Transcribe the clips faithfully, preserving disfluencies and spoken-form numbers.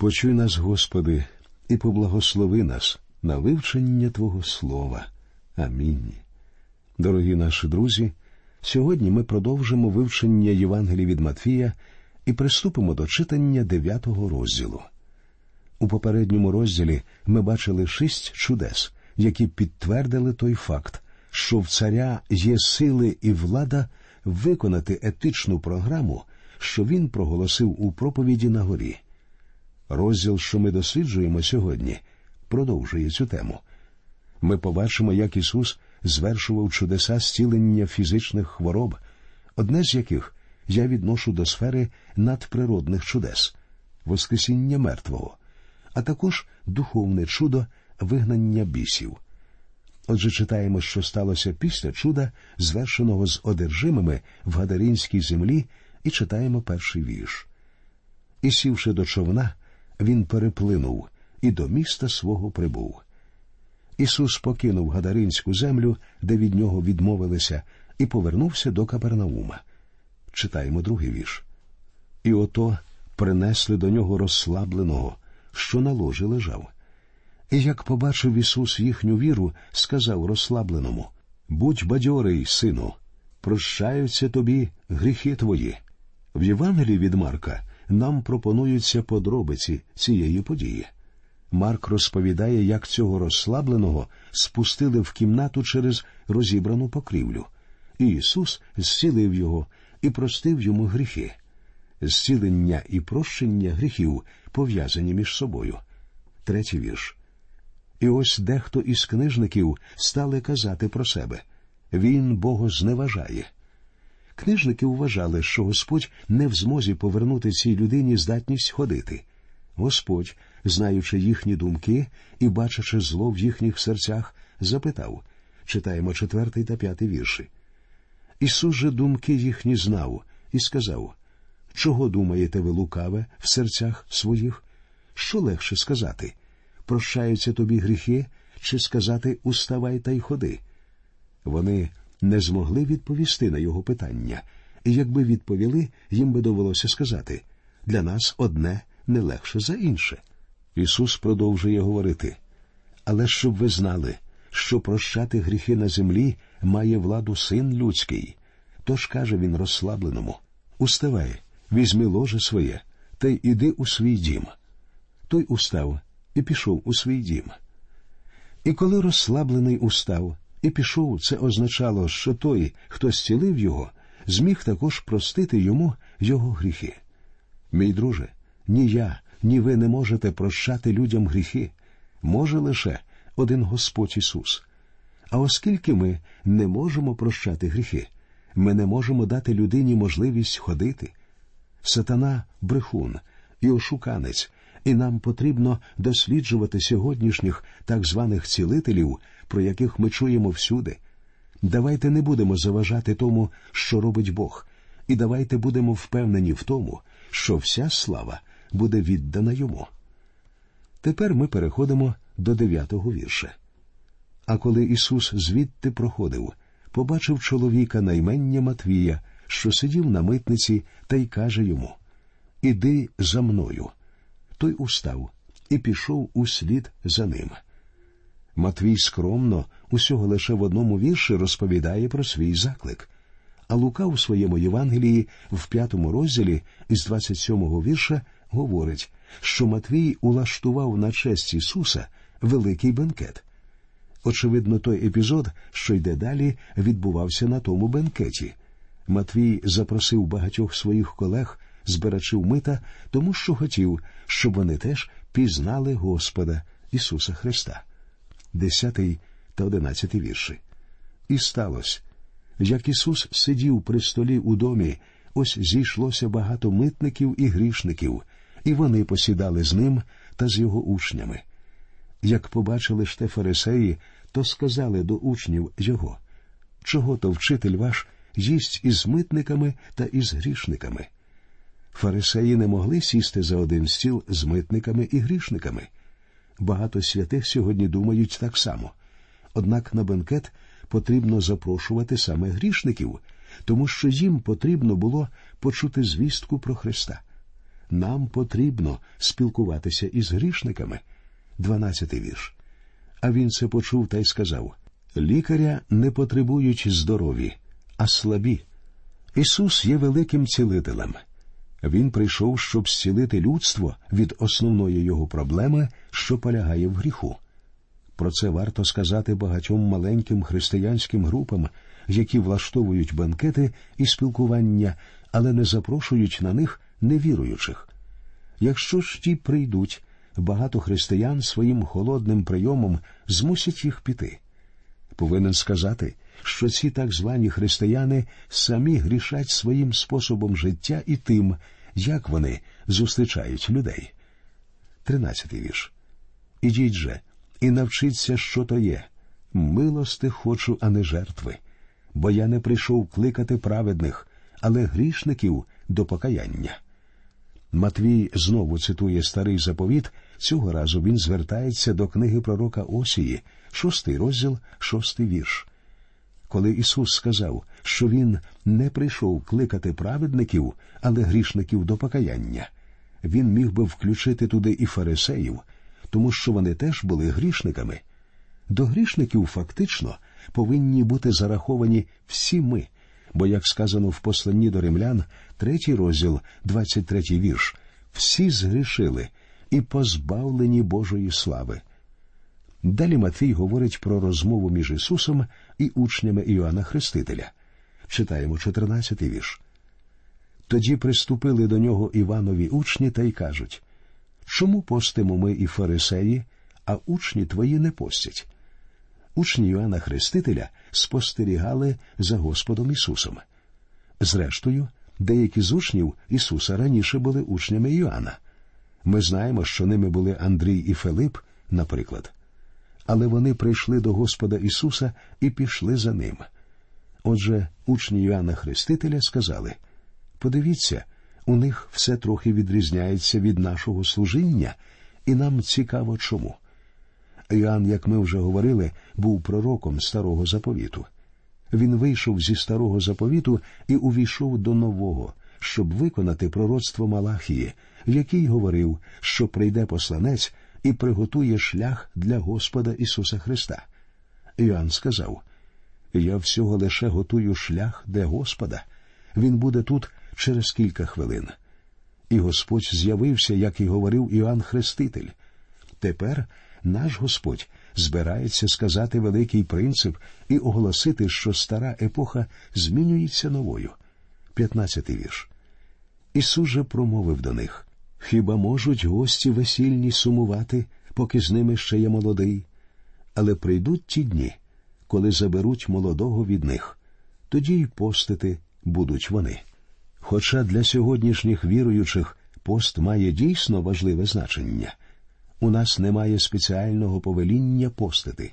Почуй нас, Господи, і поблагослови нас на вивчення Твого Слова. Амінь. Дорогі наші друзі, сьогодні ми продовжимо вивчення Євангелія від Матвія і приступимо до читання дев'ятого розділу. У попередньому розділі ми бачили шість чудес, які підтвердили той факт, що в царя є сили і влада виконати етичну програму, що він проголосив у проповіді на горі. Розділ, що ми досліджуємо сьогодні, продовжує цю тему. Ми побачимо, як Ісус звершував чудеса зцілення фізичних хвороб, одне з яких я відношу до сфери надприродних чудес – воскресіння мертвого, а також духовне чудо – вигнання бісів. Отже, читаємо, що сталося після чуда, звершеного з одержимими в Гадаринській землі, і читаємо перший вірш. «І сівши до човна, він переплинув, і до міста свого прибув. Ісус покинув Гадаринську землю, де від нього відмовилися, і повернувся до Капернаума». Читаємо другий вірш. «І ото принесли до нього розслабленого, що на ложі лежав. І як побачив Ісус їхню віру, сказав розслабленому: «Будь бадьорий, сину, прощаються тобі гріхи твої». В Євангелії від Марка нам пропонуються подробиці цієї події. Марк розповідає, як цього розслабленого спустили в кімнату через розібрану покрівлю, і Ісус зцілив його і простив йому гріхи. Зцілення і прощення гріхів пов'язані між собою. Третій вірш. «І ось дехто із книжників стали казати про себе: він Бога зневажає». Книжники вважали, що Господь не в змозі повернути цій людині здатність ходити. Господь, знаючи їхні думки і бачачи зло в їхніх серцях, запитав. Читаємо четвертий та п'ятий вірші. «Ісус же думки їхні знав і сказав: чого думаєте ви, лукаве, в серцях своїх? Що легше сказати: прощаються тобі гріхи, чи сказати: уставай та й ходи?» Вони не змогли відповісти на його питання, і якби відповіли, їм би довелося сказати: для нас одне не легше за інше. Ісус продовжує говорити: «Але щоб ви знали, що прощати гріхи на землі має владу Син людський». Тож каже він розслабленому: «Уставай, візьми ложе своє, та й іди у свій дім». Той устав і пішов у свій дім. І коли розслаблений устав і пішов, це означало, що той, хто зцілив його, зміг також простити йому його гріхи. Мій друже, ні я, ні ви не можете прощати людям гріхи. Може лише один Господь Ісус. А оскільки ми не можемо прощати гріхи, ми не можемо дати людині можливість ходити. Сатана – брехун і ошуканець, і нам потрібно досліджувати сьогоднішніх так званих цілителів, про яких ми чуємо всюди. Давайте не будемо заважати тому, що робить Бог, і давайте будемо впевнені в тому, що вся слава буде віддана йому. Тепер ми переходимо до дев'ятого вірша. «А коли Ісус звідти проходив, побачив чоловіка на ім'я Матвія, що сидів на митниці, та й каже йому: «Іди за мною». Той устав і пішов услід за ним». Матвій скромно, усього лише в одному вірші, розповідає про свій заклик. А Лука у своєму Євангелії в п'ятому розділі із двадцять сьомого вірша говорить, що Матвій улаштував на честь Ісуса великий бенкет. Очевидно, той епізод, що йде далі, відбувався на тому бенкеті. Матвій запросив багатьох своїх колег, збирачів мита, тому що хотів, щоб вони теж пізнали Господа Ісуса Христа. Десятий та одинадцятий вірші. «І сталося, як Ісус сидів при столі у домі, ось зійшлося багато митників і грішників, і вони посідали з ним та з його учнями. Як побачили ж те фарисеї, то сказали до учнів його: чого то вчитель ваш їсть із митниками та із грішниками?» Фарисеї не могли сісти за один стіл з митниками і грішниками. Багато святих сьогодні думають так само. Однак на бенкет потрібно запрошувати саме грішників, тому що їм потрібно було почути звістку про Христа. нам потрібно спілкуватися із грішниками. Дванадцятий вірш. А він це почув та й сказав: «Лікаря не потребують здорові, а слабі». Ісус є великим цілителем. Він прийшов, щоб зцілити людство від основної його проблеми, що полягає в гріху. Про це варто сказати багатьом маленьким християнським групам, які влаштовують бенкети і спілкування, але не запрошують на них невіруючих. Якщо ж ті прийдуть, багато християн своїм холодним прийомом змусять їх піти. Повинен сказати, що ці так звані християни самі грішать своїм способом життя і тим, як вони зустрічають людей. Тринадцятий вірш. «Ідіть же, і навчіться, що то є. Милости хочу, а не жертви. Бо я не прийшов кликати праведних, але грішників до покаяння». Матвій знову цитує старий заповіт, цього разу він звертається до книги пророка Осії, шостий розділ, шостий вірш. Коли Ісус сказав, що Він не прийшов кликати праведників, але грішників до покаяння, Він міг би включити туди і фарисеїв, тому що вони теж були грішниками. До грішників фактично повинні бути зараховані всі ми, бо, як сказано в посланні до Римлян, третій розділ, двадцять третій вірш, «Всі згрішили і позбавлені Божої слави». Далі Матвій говорить про розмову між Ісусом і учнями Іоанна Хрестителя. Читаємо чотирнадцятий вірш. «Тоді приступили до нього Іванові учні та й кажуть: «Чому постимо ми і фарисеї, а учні твої не постять?» Учні Іоанна Хрестителя спостерігали за Господом Ісусом. Зрештою, деякі з учнів Ісуса раніше були учнями Іоанна. Ми знаємо, що ними були Андрій і Филип, наприклад. Але вони прийшли до Господа Ісуса і пішли за Ним. Отже, учні Іоанна Хрестителя сказали: «Подивіться, у них все трохи відрізняється від нашого служіння, і нам цікаво чому». Іоанн, як ми вже говорили, був пророком Старого Заповіту. Він вийшов зі Старого Заповіту і увійшов до Нового, щоб виконати пророцтво Малахії, який говорив, що прийде посланець і приготує шлях для Господа Ісуса Христа. Іоанн сказав: «Я всього лише готую шлях для Господа. Він буде тут через кілька хвилин». І Господь з'явився, як і говорив Іоанн Хреститель. Тепер наш Господь збирається сказати великий принцип і оголосити, що стара епоха змінюється новою. п'ятнадцятий вірш. «Ісус же промовив до них: «Хіба можуть гості весільні сумувати, поки з ними ще є молодий? Але прийдуть ті дні, коли заберуть молодого від них, тоді й постити будуть вони». Хоча для сьогоднішніх віруючих пост має дійсно важливе значення, у нас немає спеціального повеління постити.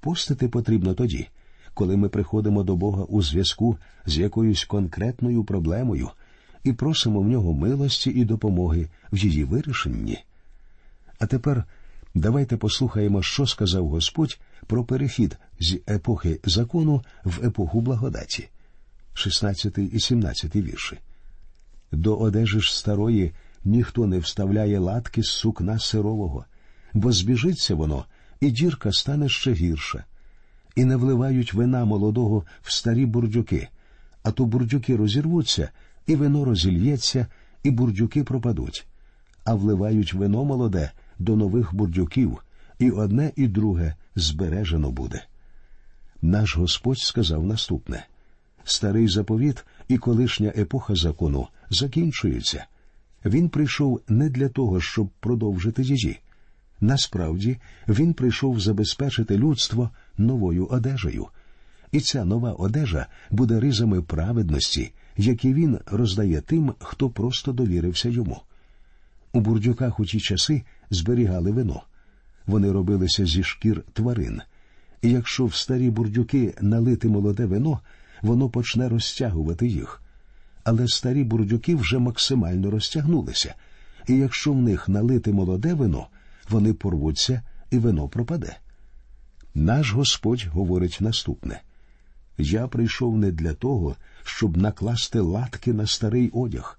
Постити потрібно тоді, коли ми приходимо до Бога у зв'язку з якоюсь конкретною проблемою і просимо в Нього милості і допомоги в її вирішенні. А тепер давайте послухаємо, що сказав Господь про перехід з епохи закону в епоху благодаті. шістнадцятий і сімнадцятий вірші. «До одежі ж старої ніхто не вставляє латки з сукна сирового, бо збіжиться воно, і дірка стане ще гірша. І не вливають вина молодого в старі бурдюки, а то бурдюки розірвуться, і вино розільється, і бурдюки пропадуть. А вливають вино молоде до нових бурдюків, і одне і друге збережено буде». Наш Господь сказав наступне: «Старий заповіт і колишня епоха закону закінчуються. Він прийшов не для того, щоб продовжити її. Насправді, він прийшов забезпечити людство новою одежею. І ця нова одежа буде ризами праведності, які він роздає тим, хто просто довірився йому». У бурдюках у ті часи зберігали вино. Вони робилися зі шкір тварин. І якщо в старі бурдюки налити молоде вино, воно почне розтягувати їх. Але старі бурдюки вже максимально розтягнулися, і якщо в них налити молоде вино, вони порвуться, і вино пропаде. Наш Господь говорить наступне: «Я прийшов не для того, щоб накласти латки на старий одяг.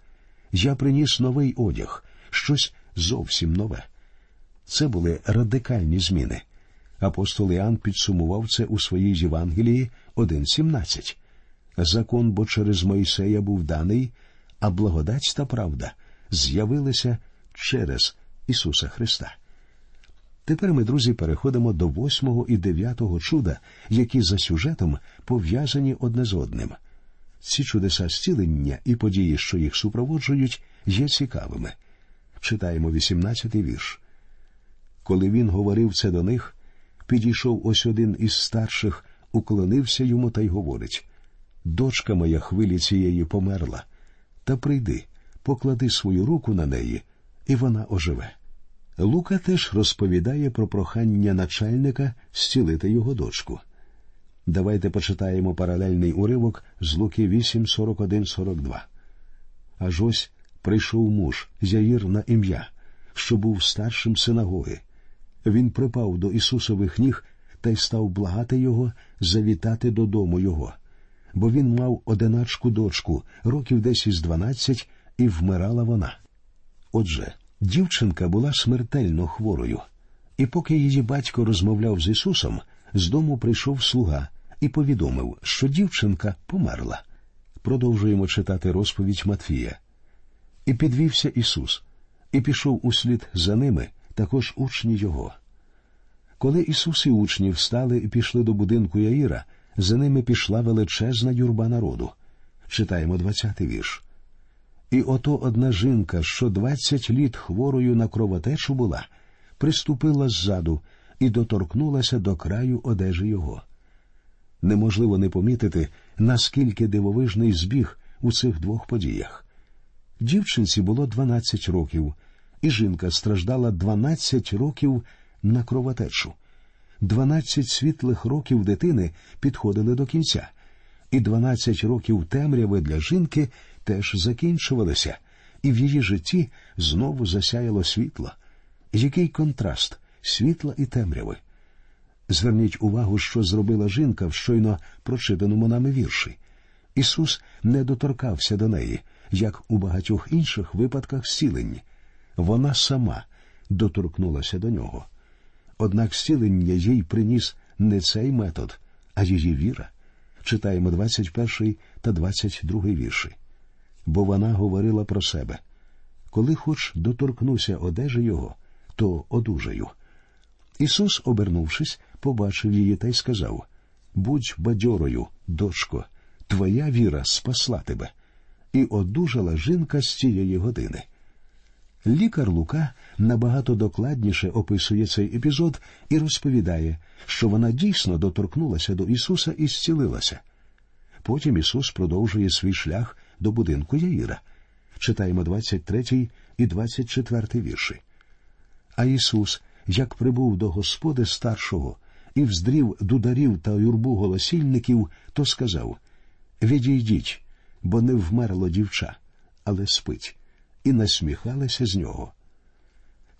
Я приніс новий одяг, щось зовсім нове. Це були радикальні зміни. Апостол Іоанн підсумував це у своїй Євангелії один сімнадцять. Закон, бо через Мойсея був даний, а благодать та правда з'явилися через Ісуса Христа. Тепер ми, друзі, переходимо до восьмого і дев'ятого чуда, які за сюжетом пов'язані одне з одним. Ці чудеса зцілення і події, що їх супроводжують, є цікавими. Читаємо вісімнадцятий вірш. Коли він говорив це до них, підійшов ось один із старших, уклонився йому та й говорить: «Дочка моя хвилі цієї померла, та прийди, поклади свою руку на неї, і вона оживе». Лука теж розповідає про прохання начальника зцілити його дочку. Давайте почитаємо паралельний уривок з Луки вісім сорок один сорок два. «Аж ось прийшов муж, Яїр на ім'я, що був старшим синагоги. Він припав до Ісусових ніг та й став благати його завітати додому його. Бо він мав одиначку дочку, років десь із дванадцять, і вмирала вона». Отже, дівчинка була смертельно хворою, і поки її батько розмовляв з Ісусом, з дому прийшов слуга і повідомив, що дівчинка померла. Продовжуємо читати розповідь Матвія. «І підвівся Ісус, і пішов услід за ними також учні його. Коли Ісус і учні встали і пішли до будинку Яїра, за ними пішла величезна юрба народу». Читаємо двадцятий вірш. «І ото одна жінка, що двадцять літ хворою на кровотечу була, приступила ззаду і доторкнулася до краю одежі його». Неможливо не помітити, наскільки дивовижний збіг у цих двох подіях. Дівчинці було дванадцять років, і жінка страждала дванадцять років на кровотечу. дванадцять світлих років дитини підходили до кінця, і дванадцять років темряви для жінки теж закінчувалися, і в її житті знову засяяло світло. Який контраст світла і темряви! Зверніть увагу, що зробила жінка в щойно прочитаному нами вірші. Ісус не доторкався до неї, як у багатьох інших випадках зцілень. Вона сама доторкнулася до нього. Однак зцілення їй приніс не цей метод, а її віра. Читаємо двадцять перший та двадцять другий вірші. «Бо вона говорила про себе: коли хоч доторкнуся одежі його, то одужаю». Ісус, обернувшись, побачив її та й сказав: «Будь бадьорою, дочко, твоя віра спасла тебе». І одужала жінка з цієї години. Лікар Лука набагато докладніше описує цей епізод і розповідає, що вона дійсно доторкнулася до Ісуса і зцілилася. Потім Ісус продовжує свій шлях до будинку Яїра. Читаємо двадцять третій і двадцять четвертий вірші. «А Ісус, як прибув до господи старшого і вздрів дударів та юрбу голосільників, то сказав: «Відійдіть, бо не вмерло дівча, але спить». І насміхалися з нього.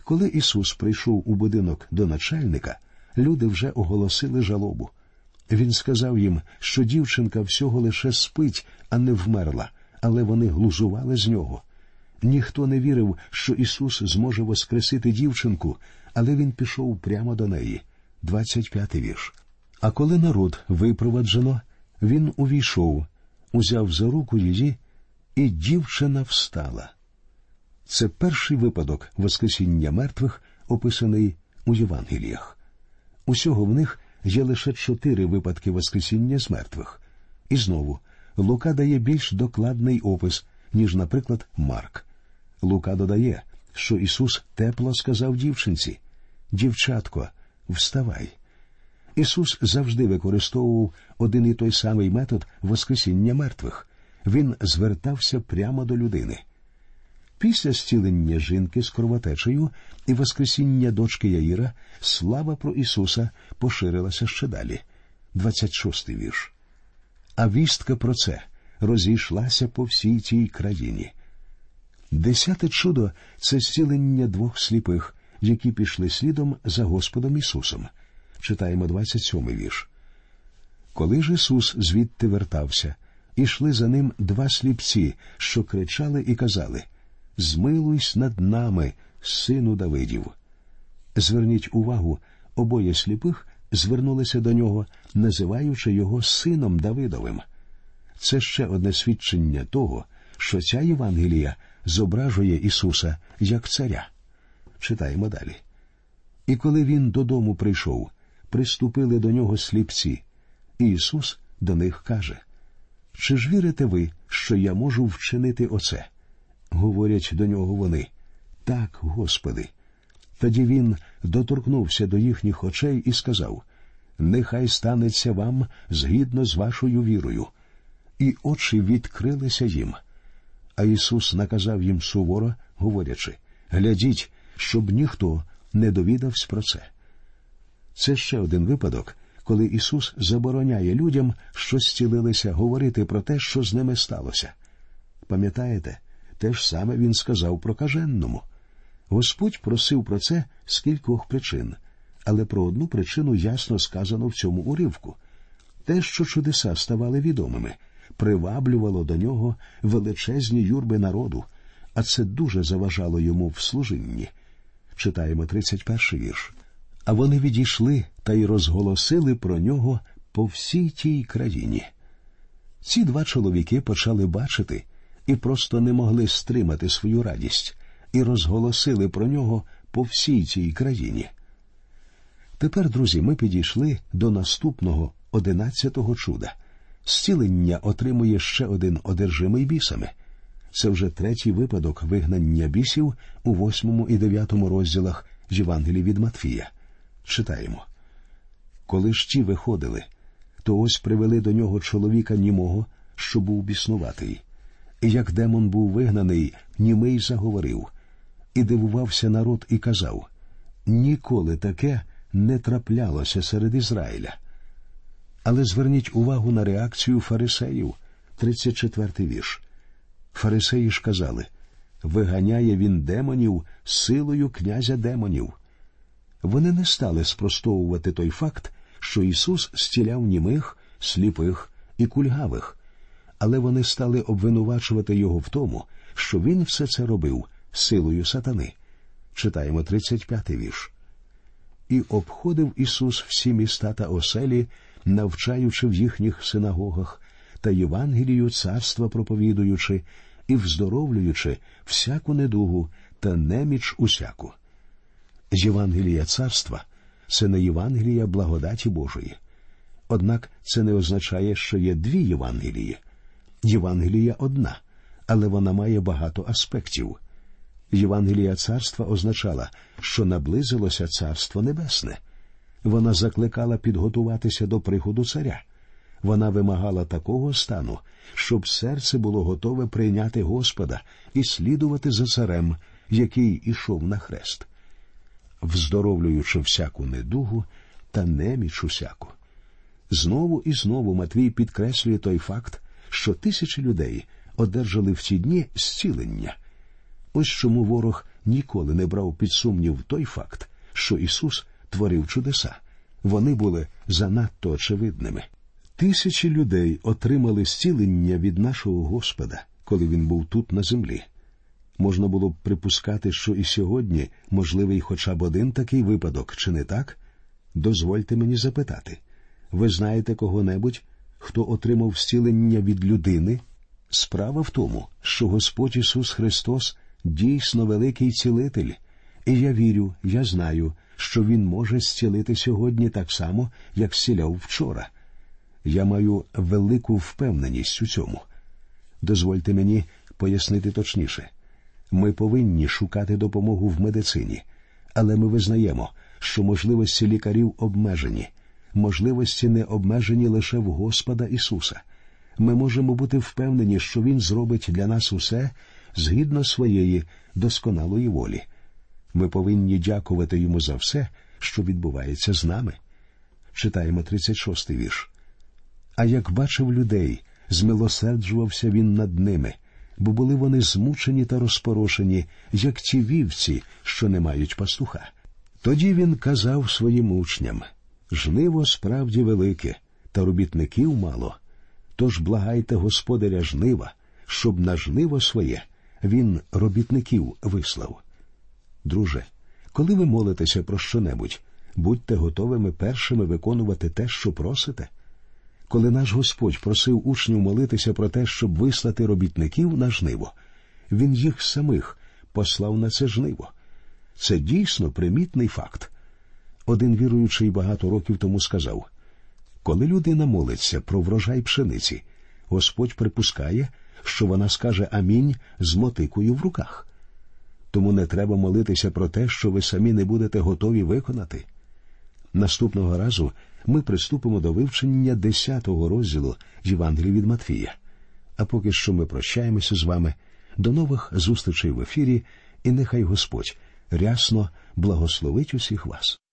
Коли Ісус прийшов у будинок до начальника, люди вже оголосили жалобу. Він сказав їм, що дівчинка всього лише спить, а не вмерла, але вони глузували з нього. Ніхто не вірив, що Ісус зможе воскресити дівчинку, але він пішов прямо до неї. двадцять п'ятий вірш. «А коли народ випроваджено, він увійшов, узяв за руку її, і дівчина встала». Це перший випадок воскресіння мертвих, описаний у Євангеліях. Усього в них є лише чотири випадки воскресіння з мертвих. І знову, Лука дає більш докладний опис, ніж, наприклад, Марк. Лука додає, що Ісус тепло сказав дівчинці: «Дівчатко, вставай». Ісус завжди використовував один і той самий метод воскресіння мертвих. Він звертався прямо до людини. Після зцілення жінки з кровотечею і воскресіння дочки Яїра слава про Ісуса поширилася ще далі. двадцять шостий вірш. «А вістка про це розійшлася по всій тій країні». Десяте чудо – це зцілення двох сліпих, які пішли слідом за Господом Ісусом. Читаємо двадцять сьомий вірш. «Коли ж Ісус звідти вертався, ішли за ним два сліпці, що кричали і казали: «Змилуйсь над нами, сину Давидів». Зверніть увагу, обоє сліпих звернулися до нього, називаючи його сином Давидовим. Це ще одне свідчення того, що ця Євангелія зображує Ісуса як царя. Читаємо далі. «І коли він додому прийшов, приступили до нього сліпці, і Ісус до них каже, «Чи ж вірите ви, що я можу вчинити оце?» Говорять до нього вони, «Так, Господи». Тоді він доторкнувся до їхніх очей і сказав, «Нехай станеться вам згідно з вашою вірою». І очі відкрилися їм. А Ісус наказав їм суворо, говорячи, «Глядіть, щоб ніхто не довідався про це». Це ще один випадок, коли Ісус забороняє людям, що зцілилися, говорити про те, що з ними сталося. Пам'ятаєте, те ж саме Він сказав прокаженному. Господь просив про це з кількох причин, але про одну причину ясно сказано в цьому уривку. Те, що чудеса ставали відомими, приваблювало до нього величезні юрби народу, а це дуже заважало йому в служінні. Читаємо тридцять перший вірш. А вони відійшли та й розголосили про нього по всій тій країні. Ці два чоловіки почали бачити і просто не могли стримати свою радість, і розголосили про нього по всій тій країні. Тепер, друзі, ми підійшли до наступного, одинадцятого чуда. Зцілення отримує ще один одержимий бісами. Це вже третій випадок вигнання бісів у восьмому і дев'ятому розділах Євангелії від Матвія. Читаємо. Коли ж ті виходили, то ось привели до нього чоловіка німого, що був біснуватий. І як демон був вигнаний, німий заговорив. І дивувався народ і казав, «Ніколи таке не траплялося серед Ізраїля». Але зверніть увагу на реакцію фарисеїв. тридцять четвертий вірш. Фарисеї ж казали, «Виганяє він демонів силою князя демонів». Вони не стали спростовувати той факт, що Ісус зціляв німих, сліпих і кульгавих, але вони стали обвинувачувати Його в тому, що Він все це робив силою сатани. Читаємо тридцять п'ятий вірш. «І обходив Ісус всі міста та оселі, навчаючи в їхніх синагогах, та Євангелію царства проповідуючи, і вздоровлюючи всяку недугу та неміч усяку». Євангелія царства – це не Євангелія благодаті Божої. Однак це не означає, що є дві Євангелії. Євангелія одна, але вона має багато аспектів. Євангелія царства означала, що наблизилося царство небесне. Вона закликала підготуватися до приходу царя. Вона вимагала такого стану, щоб серце було готове прийняти Господа і слідувати за царем, який ішов на хрест, вздоровлюючи всяку недугу та неміч усяку. Знову і знову Матвій підкреслює той факт, що тисячі людей одержали в ці дні зцілення. Ось чому ворог ніколи не брав під сумнів той факт, що Ісус творив чудеса. Вони були занадто очевидними. Тисячі людей отримали зцілення від нашого Господа, коли Він був тут на землі. Можна було б припускати, що і сьогодні можливий хоча б один такий випадок, чи не так? Дозвольте мені запитати, ви знаєте кого-небудь, хто отримав зцілення від людини? Справа в тому, що Господь Ісус Христос дійсно великий цілитель, і я вірю, я знаю, що Він може зцілити сьогодні так само, як зціляв вчора. Я маю велику впевненість у цьому. Дозвольте мені пояснити точніше. Ми повинні шукати допомогу в медицині, але ми визнаємо, що можливості лікарів обмежені. Можливості не обмежені лише в Господа Ісуса. Ми можемо бути впевнені, що Він зробить для нас усе згідно своєї досконалої волі. Ми повинні дякувати Йому за все, що відбувається з нами. Читаємо тридцять шостий вірш. «А як бачив людей, змилосерджувався Він над ними, бо були вони змучені та розпорошені, як ті вівці, що не мають пастуха. Тоді Він казав своїм учням, «Жниво справді велике, та робітників мало. Тож благайте господаря жнива, щоб на жниво своє він робітників вислав. Друже, коли ви молитеся про що-небудь, будьте готовими першими виконувати те, що просите. Коли наш Господь просив учнів молитися про те, щоб вислати робітників на жниво, він їх самих послав на це жниво. Це дійсно примітний факт. Один віруючий багато років тому сказав, «Коли людина молиться про врожай пшениці, Господь припускає, що вона скаже «Амінь» з мотикою в руках». Тому не треба молитися про те, що ви самі не будете готові виконати. Наступного разу ми приступимо до вивчення десятого розділу Євангелії від Матвія. А поки що ми прощаємося з вами. До нових зустрічей в ефірі, і нехай Господь рясно благословить усіх вас.